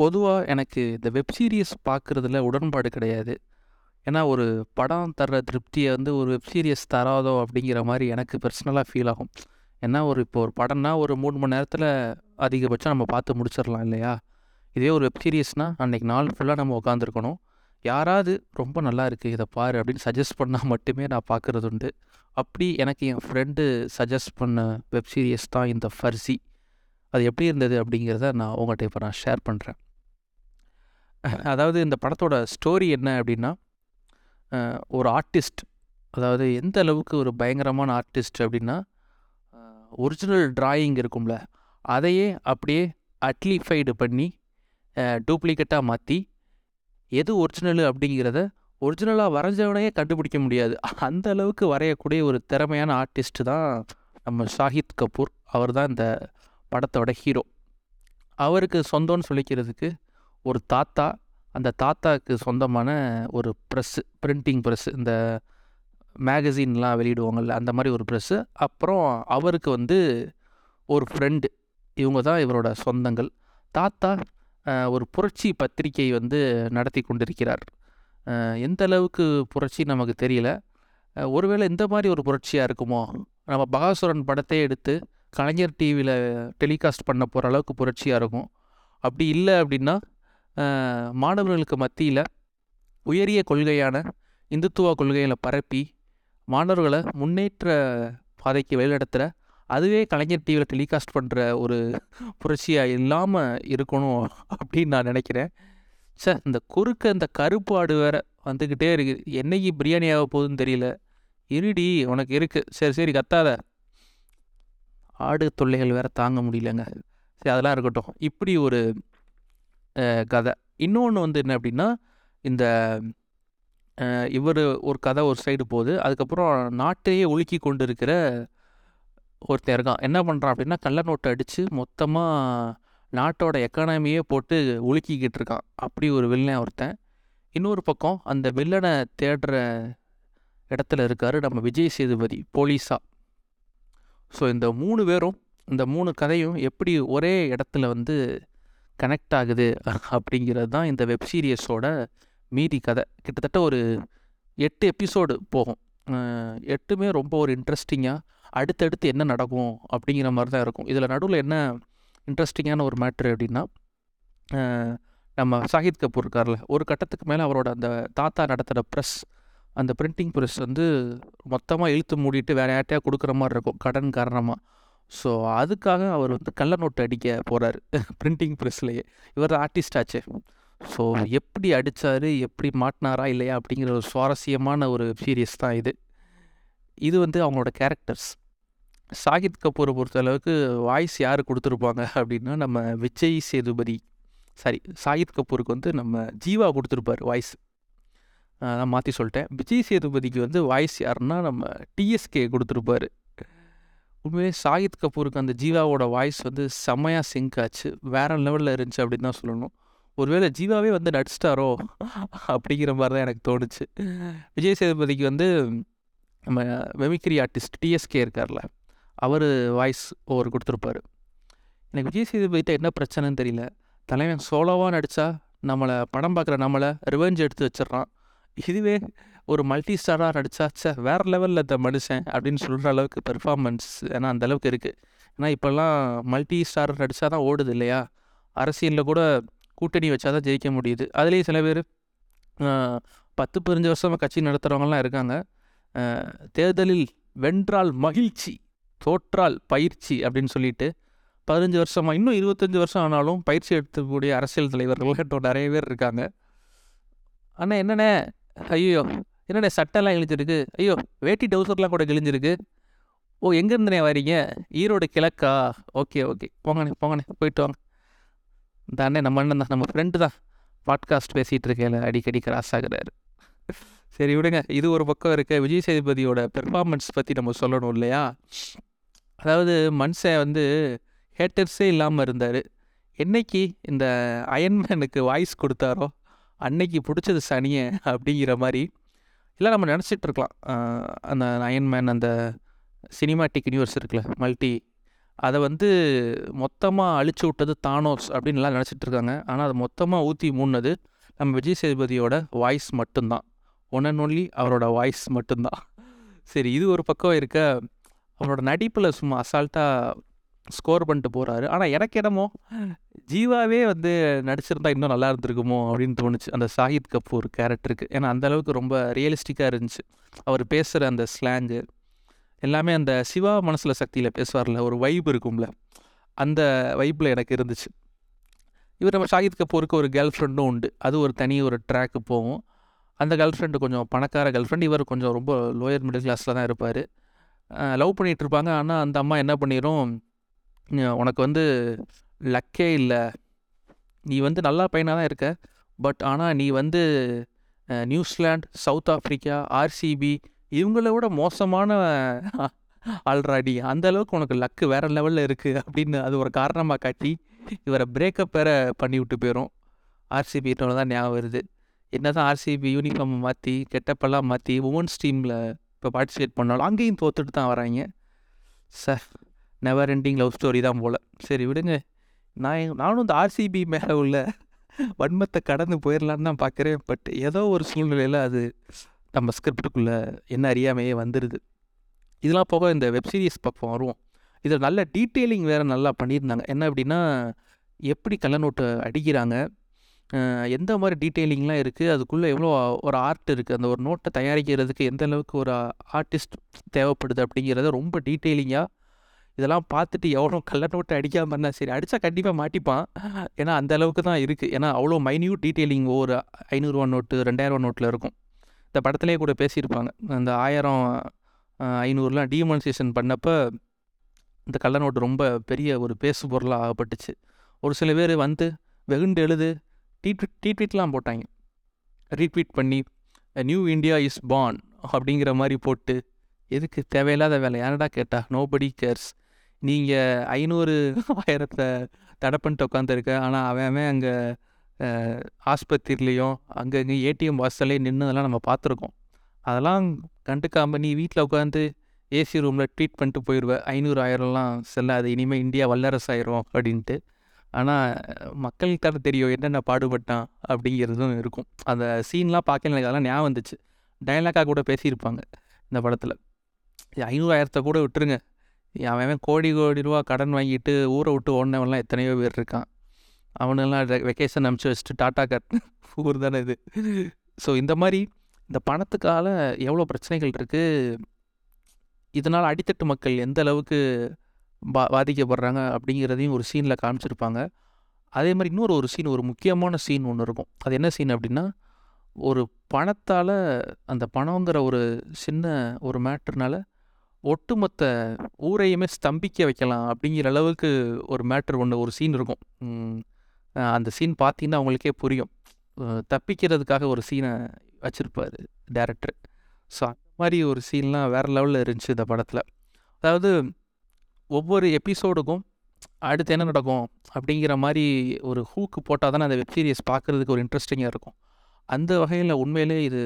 பொதுவாக எனக்கு இந்த வெப் சீரிஸ் பார்க்குறதுல உடன்பாடு கிடையாது. ஏன்னா ஒரு படம் தர்ற திருப்தியை ஒரு வெப் சீரிஸ் தராதோ அப்படிங்கிற மாதிரி எனக்கு பர்சனலாக ஃபீல் ஆகும். ஏன்னா இப்போ ஒரு படம்னா ஒரு 3 மணி நேரத்தில் அதிகபட்சம் நம்ம பார்த்து முடிச்சிடலாம் இல்லையா? இதே ஒரு வெப் சீரிஸ்னால் அன்றைக்கி நாள் ஃபுல்லாக நம்ம உட்காந்துருக்கணும். யாராவது ரொம்ப நல்லா இருக்குது இதை பாரு அப்படின்னு சஜஸ்ட் பண்ணால் மட்டுமே நான் பார்க்குறது உண்டு. அப்படி எனக்கு என் ஃப்ரெண்டு சஜஸ்ட் பண்ண வெப் சீரிஸ் தான் இந்த ஃபர்ஸி. அது எப்படி இருந்தது அப்படிங்கிறத நான் உங்கள்கிட்ட இப்போ நான் ஷேர் பண்ணுறேன். அதாவது இந்த படத்தோட ஸ்டோரி என்ன அப்படின்னா, ஒரு ஆர்டிஸ்ட், அதாவது எந்த அளவுக்கு ஒரு பயங்கரமான ஆர்டிஸ்ட் அப்படின்னா, ஒரிஜினல் டிராயிங் இருக்கும்ல அதையே அப்படியே அட்லிஃபைடு பண்ணி டூப்ளிகேட்டாக மாற்றி எது ஒரிஜினலு அப்படிங்கிறத ஒரிஜினலாக வரைஞ்சவனையே கண்டுபிடிக்க முடியாது. அந்த அளவுக்கு வரையக்கூடிய ஒரு திறமையான ஆர்டிஸ்ட்டு தான் நம்ம ஷாஹித் கபூர். அவர் தான் இந்த படத்தோட ஹீரோ. அவருக்கு சொந்தம்னு சொல்லிக்கிறதுக்கு ஒரு தாத்தா, அந்த தாத்தாவுக்கு சொந்தமான ஒரு ப்ரெஸ்ஸு, பிரிண்டிங் ப்ரெஸ்ஸு, இந்த மேகசின்லாம் வெளியிடுவாங்கள்ல அந்த மாதிரி ஒரு ப்ரெஸ்ஸு. அப்புறம் அவருக்கு ஒரு ஃப்ரெண்டு. இவங்க தான் இவரோட சொந்தங்கள். தாத்தா ஒரு புரட்சி பத்திரிகை நடத்தி கொண்டிருக்கிறார். எந்த அளவுக்கு புரட்சி நமக்கு தெரியல. ஒருவேளை இந்த மாதிரி ஒரு புரட்சியாக இருக்குமோ, நம்ம பகாசுரன் படத்தை எடுத்து கலைஞர் டிவியில் டெலிகாஸ்ட் பண்ண போகிற அளவுக்கு புரட்சியாக இருக்கும். அப்படி இல்லை அப்படின்னா மாணவர்களுக்கு மத்தியில் உயரிய கொள்கையான இந்துத்துவ கொள்கைகளை பரப்பி மாணவர்களை முன்னேற்ற பாதைக்கு வழிநடத்துகிற, அதுவே கலைஞர் டிவியில் டெலிகாஸ்ட் பண்ணுற ஒரு புரட்சியாக இல்லாமல் இருக்கணும் அப்படின்னு நான் நினைக்கிறேன். சார் இந்த குறுக்க இந்த கருப்பாடு வேறு வந்துக்கிட்டே இருக்குது. என்னைக்கு பிரியாணி ஆக போகுதுன்னு தெரியல. இருடி உனக்கு இருக்குது, சரி சரி கத்தாத. ஆடு தொல்லைகள் வேறு தாங்க முடியலங்க. சரி அதெல்லாம் இருக்கட்டும். இப்படி ஒரு கதை. இன்னொன்று என்ன அப்படின்னா, இந்த இவர் ஒரு கதை ஒரு சைடு போகுது. அதுக்கப்புறம் நாட்டையே ஒழுக்கி கொண்டு இருக்கிற ஒருத்தன் இருக்கான். என்ன பண்ணுறான் அப்படின்னா, கள்ள நோட்டை அடித்து மொத்தமாக நாட்டோட எக்கானமியே போட்டு ஒழுக்கிக்கிட்டு இருக்கான். அப்படி ஒரு வில்லன் ஒருத்தன். இன்னொரு பக்கம் அந்த வில்லனை தேடுற இடத்துல இருக்கார் நம்ம விஜய் சேதுபதி போலீஸாக. ஸோ இந்த 3 பேரும் இந்த 3 கதையும் எப்படி ஒரே இடத்துல கனெக்ட் ஆகுது அப்படிங்கிறது தான் இந்த வெப் சீரிஸோட மீதி கதை. கிட்டத்தட்ட ஒரு 8 எபிசோடு போகும். 8மே ரொம்ப ஒரு இன்ட்ரெஸ்டிங்காக அடுத்தடுத்து என்ன நடக்கும் அப்படிங்கிற மாதிரி தான் இருக்கும். இதில் நடுவில் என்ன இன்ட்ரெஸ்டிங்கான ஒரு மேட்ரு அப்படின்னா, நம்ம ஷாஹித் கபூர் இருக்கார்ல, ஒரு கட்டத்துக்கு மேலே அவரோட அந்த தாத்தா நடத்துகிற ப்ரெஸ், அந்த பிரிண்டிங் ப்ரெஸ் மொத்தமாக இழுத்து மூடிட்டு வேறு யார்ட்டையாக கொடுக்குற மாதிரி இருக்கும் கடன் காரணமாக. ஸோ அதுக்காக அவர் கள்ள நோட்டு அடிக்க போகிறார் பிரிண்டிங் ப்ரெஸ்லையே. இவர் ஆர்டிஸ்ட் ஆச்சு. ஸோ எப்படி அடித்தார், எப்படி மாட்டினாரா இல்லையா அப்படிங்கிற ஒரு சுவாரஸ்யமான ஒரு வெப் சீரிஸ் தான் இது. இது அவங்களோட கேரக்டர்ஸ். ஷாஹித் கபூரை பொறுத்தளவுக்கு வாய்ஸ் யார் கொடுத்துருப்பாங்க அப்படின்னா, நம்ம விஜய் சேதுபதி, சாரி ஷாஹித் கபூருக்கு நம்ம ஜீவா கொடுத்துருப்பார் வாய்ஸ். நான் மாற்றி சொல்லிட்டேன். விஜய் சேதுபதிக்கு வாய்ஸ் யாருன்னா நம்ம டிஎஸ்கே கொடுத்துருப்பார். உண்மையிலே ஷாஹித் கபூருக்கு அந்த ஜீவாவோட வாய்ஸ் செம்மையாக சிங்க் ஆச்சு. வேறு லெவலில் இருந்துச்சு அப்படின்னு தான் சொல்லணும். ஒருவேளை ஜீவாவே நடிச்சிட்டாரோ அப்படிங்கிற மாதிரி தான் எனக்கு தோணுச்சு. விஜய் சேதுபதிக்கு நம்ம மெமிக்ரி ஆர்டிஸ்ட் டிஎஸ்கே இருக்கார்ல, அவர் வாய்ஸ் ஓவர் கொடுத்துருப்பார். எனக்கு விஜய் சேதுபதிட்ட என்ன பிரச்சனைன்னு தெரியல. தலைவன் சோலோவாக நடித்தா நம்மளை படம் பார்க்குற நம்மளை ரிவெஞ்ச் எடுத்து வச்சிடறான். இதுவே ஒரு மல்டி ஸ்டாராக நடித்தாச்சே வேறு லெவலில் இந்த மனுஷன் அப்படின்னு சொல்கிற அளவுக்கு பெர்ஃபார்மன்ஸ். ஏன்னா அந்தளவுக்கு இருக்குது. ஏன்னா இப்போல்லாம் மல்டி ஸ்டார் நடித்தா தான் ஓடுது இல்லையா? அரசியலில் கூட கூட்டணி வச்சா தான் ஜெயிக்க முடியுது. அதுலேயும் சில பேர் 10-15 வருஷமாக கட்சி நடத்துகிறவங்கலாம் இருக்காங்க. தேர்தலில் வென்றால் மகிழ்ச்சி, தோற்றால் பயிற்சி அப்படின்னு சொல்லிட்டு 15 வருஷமாக, இன்னும் 25 வருஷம் ஆனாலும் பயிற்சி எடுத்துக்கூடிய அரசியல் தலைவர்கள் நிறைய பேர் இருக்காங்க. ஆனால் என்னென்ன, ஐயோ என்னென்ன சட்டைலாம் கிழிஞ்சிருக்கு, ஐயோ வேட்டி டவுசர்லாம் கூட கிழிஞ்சிருக்கு, ஓ எங்கேருந்துனே வரீங்க, ஈரோடு கிழக்கா, ஓகே ஓகே போங்கண்ணே போங்கண்ணே போயிட்டு வாங்க. இந்த அண்ணன் நம்ம அண்ணன் தான், நம்ம ஃப்ரெண்டு தான், பாட்காஸ்ட் பேசிகிட்டு இருக்கேன் அடிக்கடி கிராஸ் ஆகுறாரு. சரி விடுங்க, இது ஒரு பக்கம் இருக்க. விஜய் சேதுபதியோட பெர்ஃபார்மன்ஸ் பற்றி நம்ம சொல்லணும் இல்லையா? அதாவது மனுஷன் ஹேட்டர்ஸே இல்லாமல் இருந்தார். என்னைக்கு இந்த அயன்மேனுக்கு வாய்ஸ் கொடுத்தாரோ அன்னைக்கு பிடிச்சது சனியை அப்படிங்கிற மாதிரி இல்லை நம்ம நினச்சிட்ருக்கலாம். அந்த அயன்மேன் அந்த சினிமாட்டிக் யூனிவர்ஸ் இருக்குல்ல, மல்டி அதை வந்து மொத்தமாக அழிச்சு விட்டது தானோஸ் அப்படின்லாம் நினச்சிட்டு இருக்காங்க. ஆனால் அது மொத்தமாக ஊற்றி மூடினது நம்ம விஜய் சேதுபதியோட வாய்ஸ் மட்டும்தான், ஒன் அண்ட் ஒன்லி அவரோட வாய்ஸ் மட்டும்தான். சரி, இது ஒரு பக்கம் இருக்க, அவரோட நடிப்பில் சும்மா அசால்ட்டாக ஸ்கோர் பண்ணிட்டு போகிறாரு. ஆனால் எனக்கு என்னமோ ஜீவாவே வந்து நடிச்சிருந்தா இன்னும் நல்லா இருந்திருக்குமோ அப்படின்னு தோணுச்சு அந்த சாஹித் கபூர் கேரக்டருக்கு. ஏன்னா அந்தளவுக்கு ரொம்ப ரியலிஸ்டிக்காக இருந்துச்சு அவர் பேசுகிற அந்த ஸ்லாங்கு எல்லாமே. அந்த சிவா மனசில் சக்தியில் பேசுவார்ல, ஒரு வைப் இருக்கும்ல, அந்த வைப்பில் எனக்கு இருந்துச்சு. இவர் நம்ம ஷாகித் கபூருக்கு ஒரு கேர்ள் ஃப்ரெண்டும் உண்டு, அது ஒரு தனி ஒரு ட்ராக்கு போகும். அந்த கேர்ள் ஃப்ரெண்டு கொஞ்சம் பணக்கார கேர்ள் ஃப்ரெண்ட், இவர் கொஞ்சம் ரொம்ப லோயர் மிடில் கிளாஸில் தான் இருப்பார். லவ் பண்ணிகிட்டு இருப்பாங்க. ஆனால் அந்த அம்மா என்ன பண்ணிடும், உனக்கு வந்து லக்கே இல்லை, நீ வந்து நல்லா பையனாக தான் இருக்க, பட் ஆனால் நீ வந்து நியூசிலாண்ட், சவுத் ஆஃப்ரிக்கா, RCB இவங்கள விட மோசமான ஆல்ரெடி, அந்தளவுக்கு உனக்கு லக்கு வேறு லெவலில் இருக்குது அப்படின்னு அது ஒரு காரணமாக காட்டி இவரை பிரேக்கப் வேறு பண்ணி விட்டு போயிடும். RCBட்டோட தான் ஞாபகம் வருது. என்ன தான் RCB யூனிஃபார்மை மாற்றி கெட்டப்பெல்லாம் மாற்றி உமன்ஸ் டீமில் இப்போ பார்ட்டிசிபேட் பண்ணாலும் அங்கேயும் தோத்துட்டு தான் வராங்க. Sir, never ending love story தான் போல். சரி விடுங்க, நானும் இந்த RCB மேலே உள்ள வன்மத்தை கடந்து போயிடலான்னு தான் பார்க்குறேன். பட் ஏதோ ஒரு சூழ்நிலையில் அது நம்ம ஸ்கிரிப்டுக்குள்ளே என்ன அறியாமையே வந்துடுது. இதெல்லாம் போக இந்த வெப்சீரிஸ் பக்கம் வருவோம். இதில் நல்ல டீட்டெயிலிங் வேறு நல்லா பண்ணியிருந்தாங்க. என்ன அப்படின்னா, எப்படி கள்ளநோட்டு அடிக்கிறாங்க, எந்த மாதிரி டீட்டெயிலிங்லாம் இருக்குது, அதுக்குள்ளே எவ்வளோ ஒரு ஆர்ட் இருக்குது, அந்த ஒரு நோட்டை தயாரிக்கிறதுக்கு எந்த அளவுக்கு ஒரு ஆர்டிஸ்ட் தேவைப்படுது அப்படிங்கிறத ரொம்ப டீட்டெயிலிங்காக இதெல்லாம் பார்த்துட்டு எவ்வளோ கள்ளநோட்டை அடிக்காமல் இருந்தால் சரி, அடித்தா கண்டிப்பாக மாட்டிப்பான், ஏன்னா அந்த அளவுக்கு தான் இருக்குது. ஏன்னா அவ்வளோ மைன்யூட் டீட்டெயிலிங் ஒரு 500 ரூபா நோட்டு, 2000 ரூபா நோட்டில் இருக்கும். இந்த படத்துலேயே கூட பேசியிருப்பாங்க, அந்த 1000, 500லாம் டிமானிசேஷன் பண்ணப்போ இந்த கள்ளநோட்டு ரொம்ப பெரிய ஒரு பேசு பொருளாக ஆகப்பட்டுச்சு. ஒரு சில பேர் வந்து வெகுண்டு எழுது டீட்வீட்லாம் போட்டாங்க, ரீட்வீட் பண்ணி நியூ இண்டியா இஸ் பார்ன் அப்படிங்கிற மாதிரி போட்டு, எதுக்கு தேவையில்லாத வேலை, யாரடா கேட்டால், நோபடி கேர்ஸ். நீங்கள் 500, 1000 தடை பண்ணிட்டு உட்காந்துருக்க, ஆனால் அவன் அங்கே ஆஸ்பத்திரிலையும் அங்கங்கே ATM வாசல்லையும் நின்று அதெல்லாம் நம்ம பார்த்துருக்கோம். அதெல்லாம் கண்டுக்காமல் நீ வீட்டில் உட்காந்து ஏசி ரூமில் ட்வீட் பண்ணிட்டு போயிடுவேன், 500, 1000லாம் செல்லாது, இனிமேல் இந்தியா வல்லரசு ஆயிரும் அப்படின்ட்டு. ஆனால் மக்களுக்காக தெரியும் என்னென்ன பாடுபட்டான் அப்படிங்கிறதும் இருக்கும். அந்த சீன்லாம் பார்க்க எனக்கு அதெல்லாம் ஞாபகம் வந்துச்சு. டைலாக்காக கூட பேசியிருப்பாங்க இந்த படத்தில், 500, 1000 கூட விட்டுருங்க, அவன் கோடி ரூபா கடன் வாங்கிட்டு ஊரை விட்டு ஓடினவன்லாம் எத்தனையோ பேர் இருக்கான், அவனெல்லாம் வெக்கேஷன் அனுப்பிச்சி வச்சுட்டு டாட்டா கட் ஊர் தானே இது. ஸோ இந்த மாதிரி இந்த பணத்துக்கால எவ்வளோ பிரச்சனைகள் இருக்குது, இதனால் அடித்தட்டு மக்கள் எந்த அளவுக்கு பாதிக்கப்படுறாங்க அப்படிங்கிறதையும் ஒரு சீனில் காமிச்சிருப்பாங்க. அதே மாதிரி இன்னொரு ஒரு சீன், ஒரு முக்கியமான சீன் ஒன்று இருக்கும். அது என்ன சீன் அப்படின்னா, ஒரு பணத்தால், அந்த பணங்கிற ஒரு சின்ன ஒரு மேட்டர்னால் ஒட்டுமொத்த ஊரையுமே ஸ்தம்பிக்க வைக்கலாம் அப்படிங்கிற அளவுக்கு ஒரு மேட்ரு ஒன்று, ஒரு சீன் இருக்கும். அந்த சீன் பார்த்திங்கன்னா அவங்களுக்கே புரியும். தப்பிக்கிறதுக்காக ஒரு சீனை வச்சுருப்பார் டேரக்டர். ஸோ அந்த மாதிரி ஒரு சீன்லாம் வேறு லெவலில் இருந்துச்சு இந்த படத்தில். அதாவது ஒவ்வொரு எபிசோடுக்கும் அடுத்து என்ன நடக்கும் அப்படிங்கிற மாதிரி ஒரு ஹூக்கு போட்டால் தானே அந்த வெப்சீரிஸ் பார்க்குறதுக்கு ஒரு இன்ட்ரெஸ்டிங்காக இருக்கும். அந்த வகையில் உண்மையிலே இது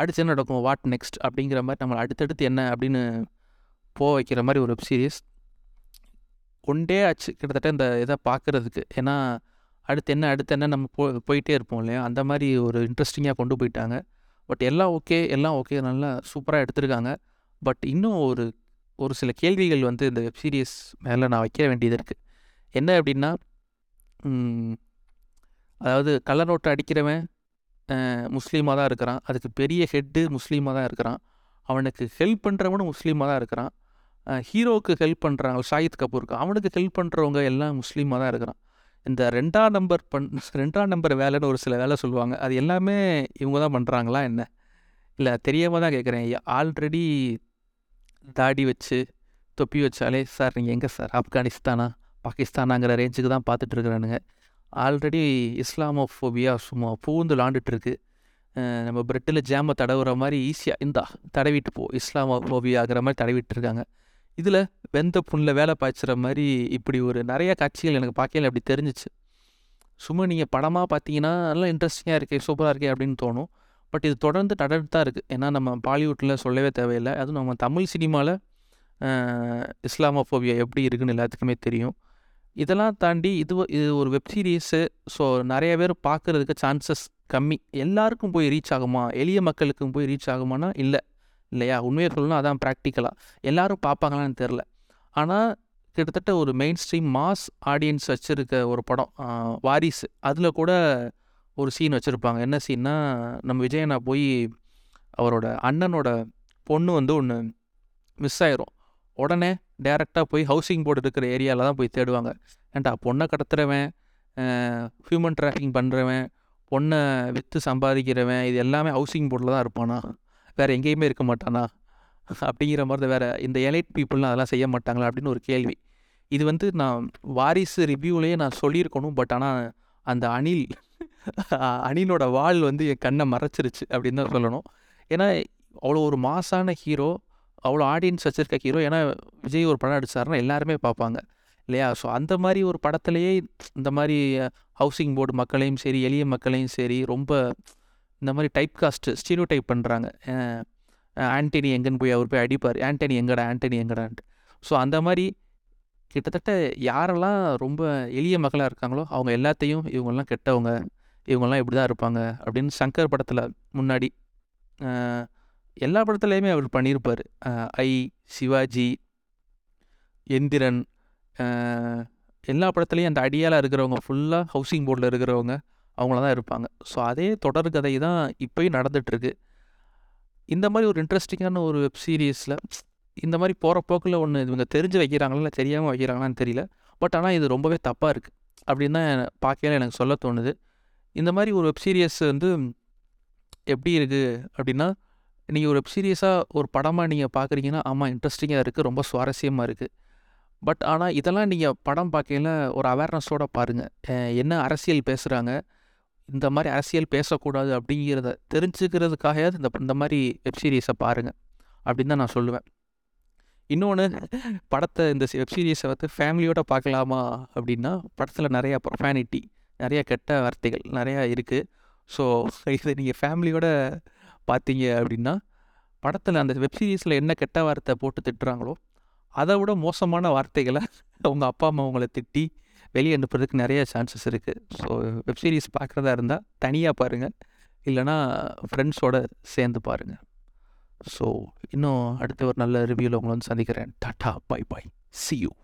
அடுத்து என்ன நடக்கும், வாட் நெக்ஸ்ட் அப்படிங்கிற மாதிரி நம்மளை அடுத்தடுத்து என்ன அப்படின்னு போக வைக்கிற மாதிரி ஒரு வெப்சீரிஸ். ஒன்றே ஆச்சு கிட்டத்தட்ட இந்த இதை பார்க்குறதுக்கு. ஏன்னா அடுத்து என்ன நம்ம போயிட்டே இருப்போம் இல்லையா, அந்த மாதிரி ஒரு இன்ட்ரெஸ்டிங்காக கொண்டு போயிட்டாங்க. பட் எல்லாம் ஓகே நல்லா சூப்பராக எடுத்திருக்காங்க. பட் இன்னும் ஒரு சில கேள்விகள் வந்து இந்த வெப்சீரிஸ் மேலே நான் வைக்க வேண்டியது இருக்குது. என்ன அப்படின்னா, அதாவது கள்ளநோட்டு அடிக்கிறவன் முஸ்லீமாக தான் இருக்கிறான், அதுக்கு பெரிய ஹெட்டு முஸ்லீமாக தான் இருக்கிறான், அவனுக்கு ஹெல்ப் பண்ணுறவனும் முஸ்லீமாக தான் இருக்கிறான், ஹீரோவுக்கு ஹெல்ப் பண்ணுறாங்க ஷாகித் கபூருக்கு, அவனுக்கு ஹெல்ப் பண்ணுறவங்க எல்லாம் முஸ்லீமாக தான் இருக்கிறான். இந்த ரெண்டாம் நம்பர் வேலைன்னு ஒரு சில வேலை சொல்லுவாங்க, அது எல்லாமே இவங்க தான் பண்ணுறாங்களா என்ன, இல்லை தெரியாமல் தான் கேட்குறேன். ஆல்ரெடி தாடி வச்சு தொப்பி வச்சாலே, சார் நீங்கள் எங்கே சார், ஆப்கானிஸ்தானா பாகிஸ்தானாங்கிற ரேஞ்சுக்கு தான் பார்த்துட்ருக்குறானுங்க. ஆல்ரெடி இஸ்லாமோஃபோபியா சும்மா பூந்து விளாண்டுட்டுருக்கு. நம்ம பிரெட்டில் ஜாமை தடவுற மாதிரி ஈஸியாக இந்தா தடவிட்டு போ இஸ்லாமோஃபோபியாகிற மாதிரி தடவிட்டுருக்காங்க. இதில் வெந்த புண்ணில் வேலை பாய்ச்சுற மாதிரி இப்படி ஒரு நிறையா காட்சிகள் எனக்கு பார்க்கல அப்படி தெரிஞ்சிச்சு. சும்மா நீங்கள் படமாக பார்த்தீங்கன்னா நல்லா இன்ட்ரெஸ்டிங்காக இருக்குது, சூப்பராக இருக்குது அப்படின்னு தோணும். பட் இது தொடர்ந்து நடந்துட்டு தான் இருக்குது. ஏன்னா நம்ம பாலிவுட்டில் சொல்லவே தேவையில்லை, அதுவும் நம்ம தமிழ் சினிமாவில் இஸ்லாமோஃபோபியா எப்படி இருக்குதுன்னு எல்லாத்துக்குமே தெரியும். இதெல்லாம் தாண்டி இது ஒரு வெப்சீரீஸு. ஸோ நிறைய பேர் பார்க்குறதுக்கு சான்சஸ் கம்மி. எல்லாருக்கும் போய் ரீச் ஆகுமா, எளிய மக்களுக்கும் போய் ரீச் ஆகுமானா இல்லை இல்லையா? உண்மையை சொல்லணும், அதான் ப்ராக்டிக்கலாக எல்லோரும் பார்ப்பாங்களான்னு தெரில. ஆனால் கிட்டத்தட்ட ஒரு மெயின் ஸ்ட்ரீம் மாஸ் ஆடியன்ஸ் வச்சுருக்க ஒரு படம் வாரிசு, அதில் கூட ஒரு சீன் வச்சுருப்பாங்க. என்ன சீன்னா, நம்ம விஜயனா போய் அவரோட அண்ணனோட பொண்ணு ஒன்று மிஸ் ஆயிரும். உடனே டேரெக்டாக போய் ஹவுசிங் போர்டு இருக்கிற ஏரியாவில் தான் போய் தேடுவாங்க. ஏன்டா பொண்ணை கடத்துறவன், ஹியூமன் ட்ராஃபிங் பண்ணுறவன், பொண்ணை விற்று சம்பாதிக்கிறவன், இது எல்லாமே ஹவுசிங் போர்டில் தான் இருப்பானா, வேறு எங்கேயுமே இருக்க மாட்டானா அப்படிங்கிற மாதிரி தான். வேறு இந்த எலைட் பீப்புள்லாம் அதெல்லாம் செய்ய மாட்டாங்களா அப்படின்னு ஒரு கேள்வி. இது நான் வாரிசு ரிவ்யூலேயே நான் சொல்லியிருக்கணும். பட் ஆனால் அந்த அணிலோட வால் என் கண்ணை மறைச்சிருச்சு அப்படின்னு தான் சொல்லணும். ஏன்னா அவ்வளோ ஒரு மாசான ஹீரோ, அவ்வளோ ஆடியன்ஸ் வச்சுருக்க ஹீரோ. ஏன்னா விஜய் ஒரு படம் அடித்தாருன்னா எல்லாருமே பார்ப்பாங்க இல்லையா? ஸோ அந்த மாதிரி ஒரு படத்துலையே இந்த மாதிரி ஹவுசிங் போர்டு மக்களையும் சரி, எளிய மக்களையும் சரி, ரொம்ப இந்த மாதிரி டைப் காஸ்ட்டு ஸ்டீரியோ டைப் பண்ணுறாங்க. ஆண்டனி எங்கன்னு போய் அவர் போய் அடிப்பார், ஆண்டனி எங்கடான்ட்டு. ஸோ அந்த மாதிரி கிட்டத்தட்ட யாரெல்லாம் ரொம்ப எளிய மக்களாக இருக்காங்களோ அவங்க எல்லாத்தையும் இவங்கெல்லாம் கெட்டவங்க, இவங்கெல்லாம் இப்படி தான் இருப்பாங்க அப்படின்னு சங்கர் படத்தில் முன்னாடி எல்லா படத்துலையுமே அவர் பண்ணியிருப்பார். சிவாஜி, எந்திரன், எல்லா படத்துலையும் அந்த அடியால் இருக்கிறவங்க ஃபுல்லாக ஹவுசிங் போர்டில் இருக்கிறவங்க அவங்கள தான் இருப்பாங்க. ஸோ அதே தொடர் கதை தான் இப்போயும் நடந்துகிட்ருக்கு. இந்த மாதிரி ஒரு இன்ட்ரெஸ்டிங்கான ஒரு வெப் சீரீஸில் இந்த மாதிரி போகிற போக்கில் ஒன்று இவங்க தெரிஞ்சு வைக்கிறாங்களா இல்லை தெரியாமல் வைக்கிறாங்களான்னு தெரியல. பட் ஆனால் இது ரொம்பவே தப்பாக இருக்குது அப்படின்னு தான் பார்க்கல எனக்கு சொல்ல தோணுது. இந்த மாதிரி ஒரு வெப் சீரியஸ் எப்படி இருக்குது அப்படின்னா, நீங்கள் ஒரு வெப் சீரியஸாக ஒரு படமாக நீங்கள் பார்க்குறீங்கன்னா ஆமாம் இன்ட்ரெஸ்டிங்காக இருக்குது, ரொம்ப சுவாரஸ்யமாக இருக்குது. பட் ஆனால் இதெல்லாம் நீங்கள் படம் பார்க்கல ஒரு அவேர்னஸோடு பாருங்கள். என்ன அரசியல் பேசுகிறாங்க, இந்த மாதிரி அரசியல் பேசக்கூடாது அப்படிங்கிறத தெரிஞ்சுக்கிறதுக்காகயாவது இந்த மாதிரி வெப்சீரீஸை பாருங்கள் அப்படின்னு தான் நான் சொல்லுவேன். இன்னொன்று, படத்தை இந்த வெப்சீரீஸை ஃபேமிலியோடு பார்க்கலாமா அப்படின்னா, படத்தில் நிறையா ப்ரொஃபானிட்டி, நிறையா கெட்ட வார்த்தைகள் நிறையா இருக்குது. ஸோ இதை நீங்கள் ஃபேமிலியோடு பார்த்தீங்க அப்படின்னா, படத்தில் அந்த வெப்சீரீஸில் என்ன கெட்ட வார்த்தை போட்டு திட்டுறாங்களோ அதை விட மோசமான வார்த்தைகளை உங்கள் அப்பா அம்மா உங்களை திட்டி வெளியே அனுப்புறதுக்கு நிறைய சான்சஸ் இருக்குது. ஸோ வெப்சீரிஸ் பார்க்குறதா இருந்தால் தனியாக பாருங்கள், இல்லைனா ஃப்ரெண்ட்ஸோடு சேர்ந்து பாருங்கள். ஸோ இன்னும் அடுத்த ஒரு நல்ல ரிவ்யூவில் உங்களை சந்திக்கிறேன். Tata, bye bye, see you.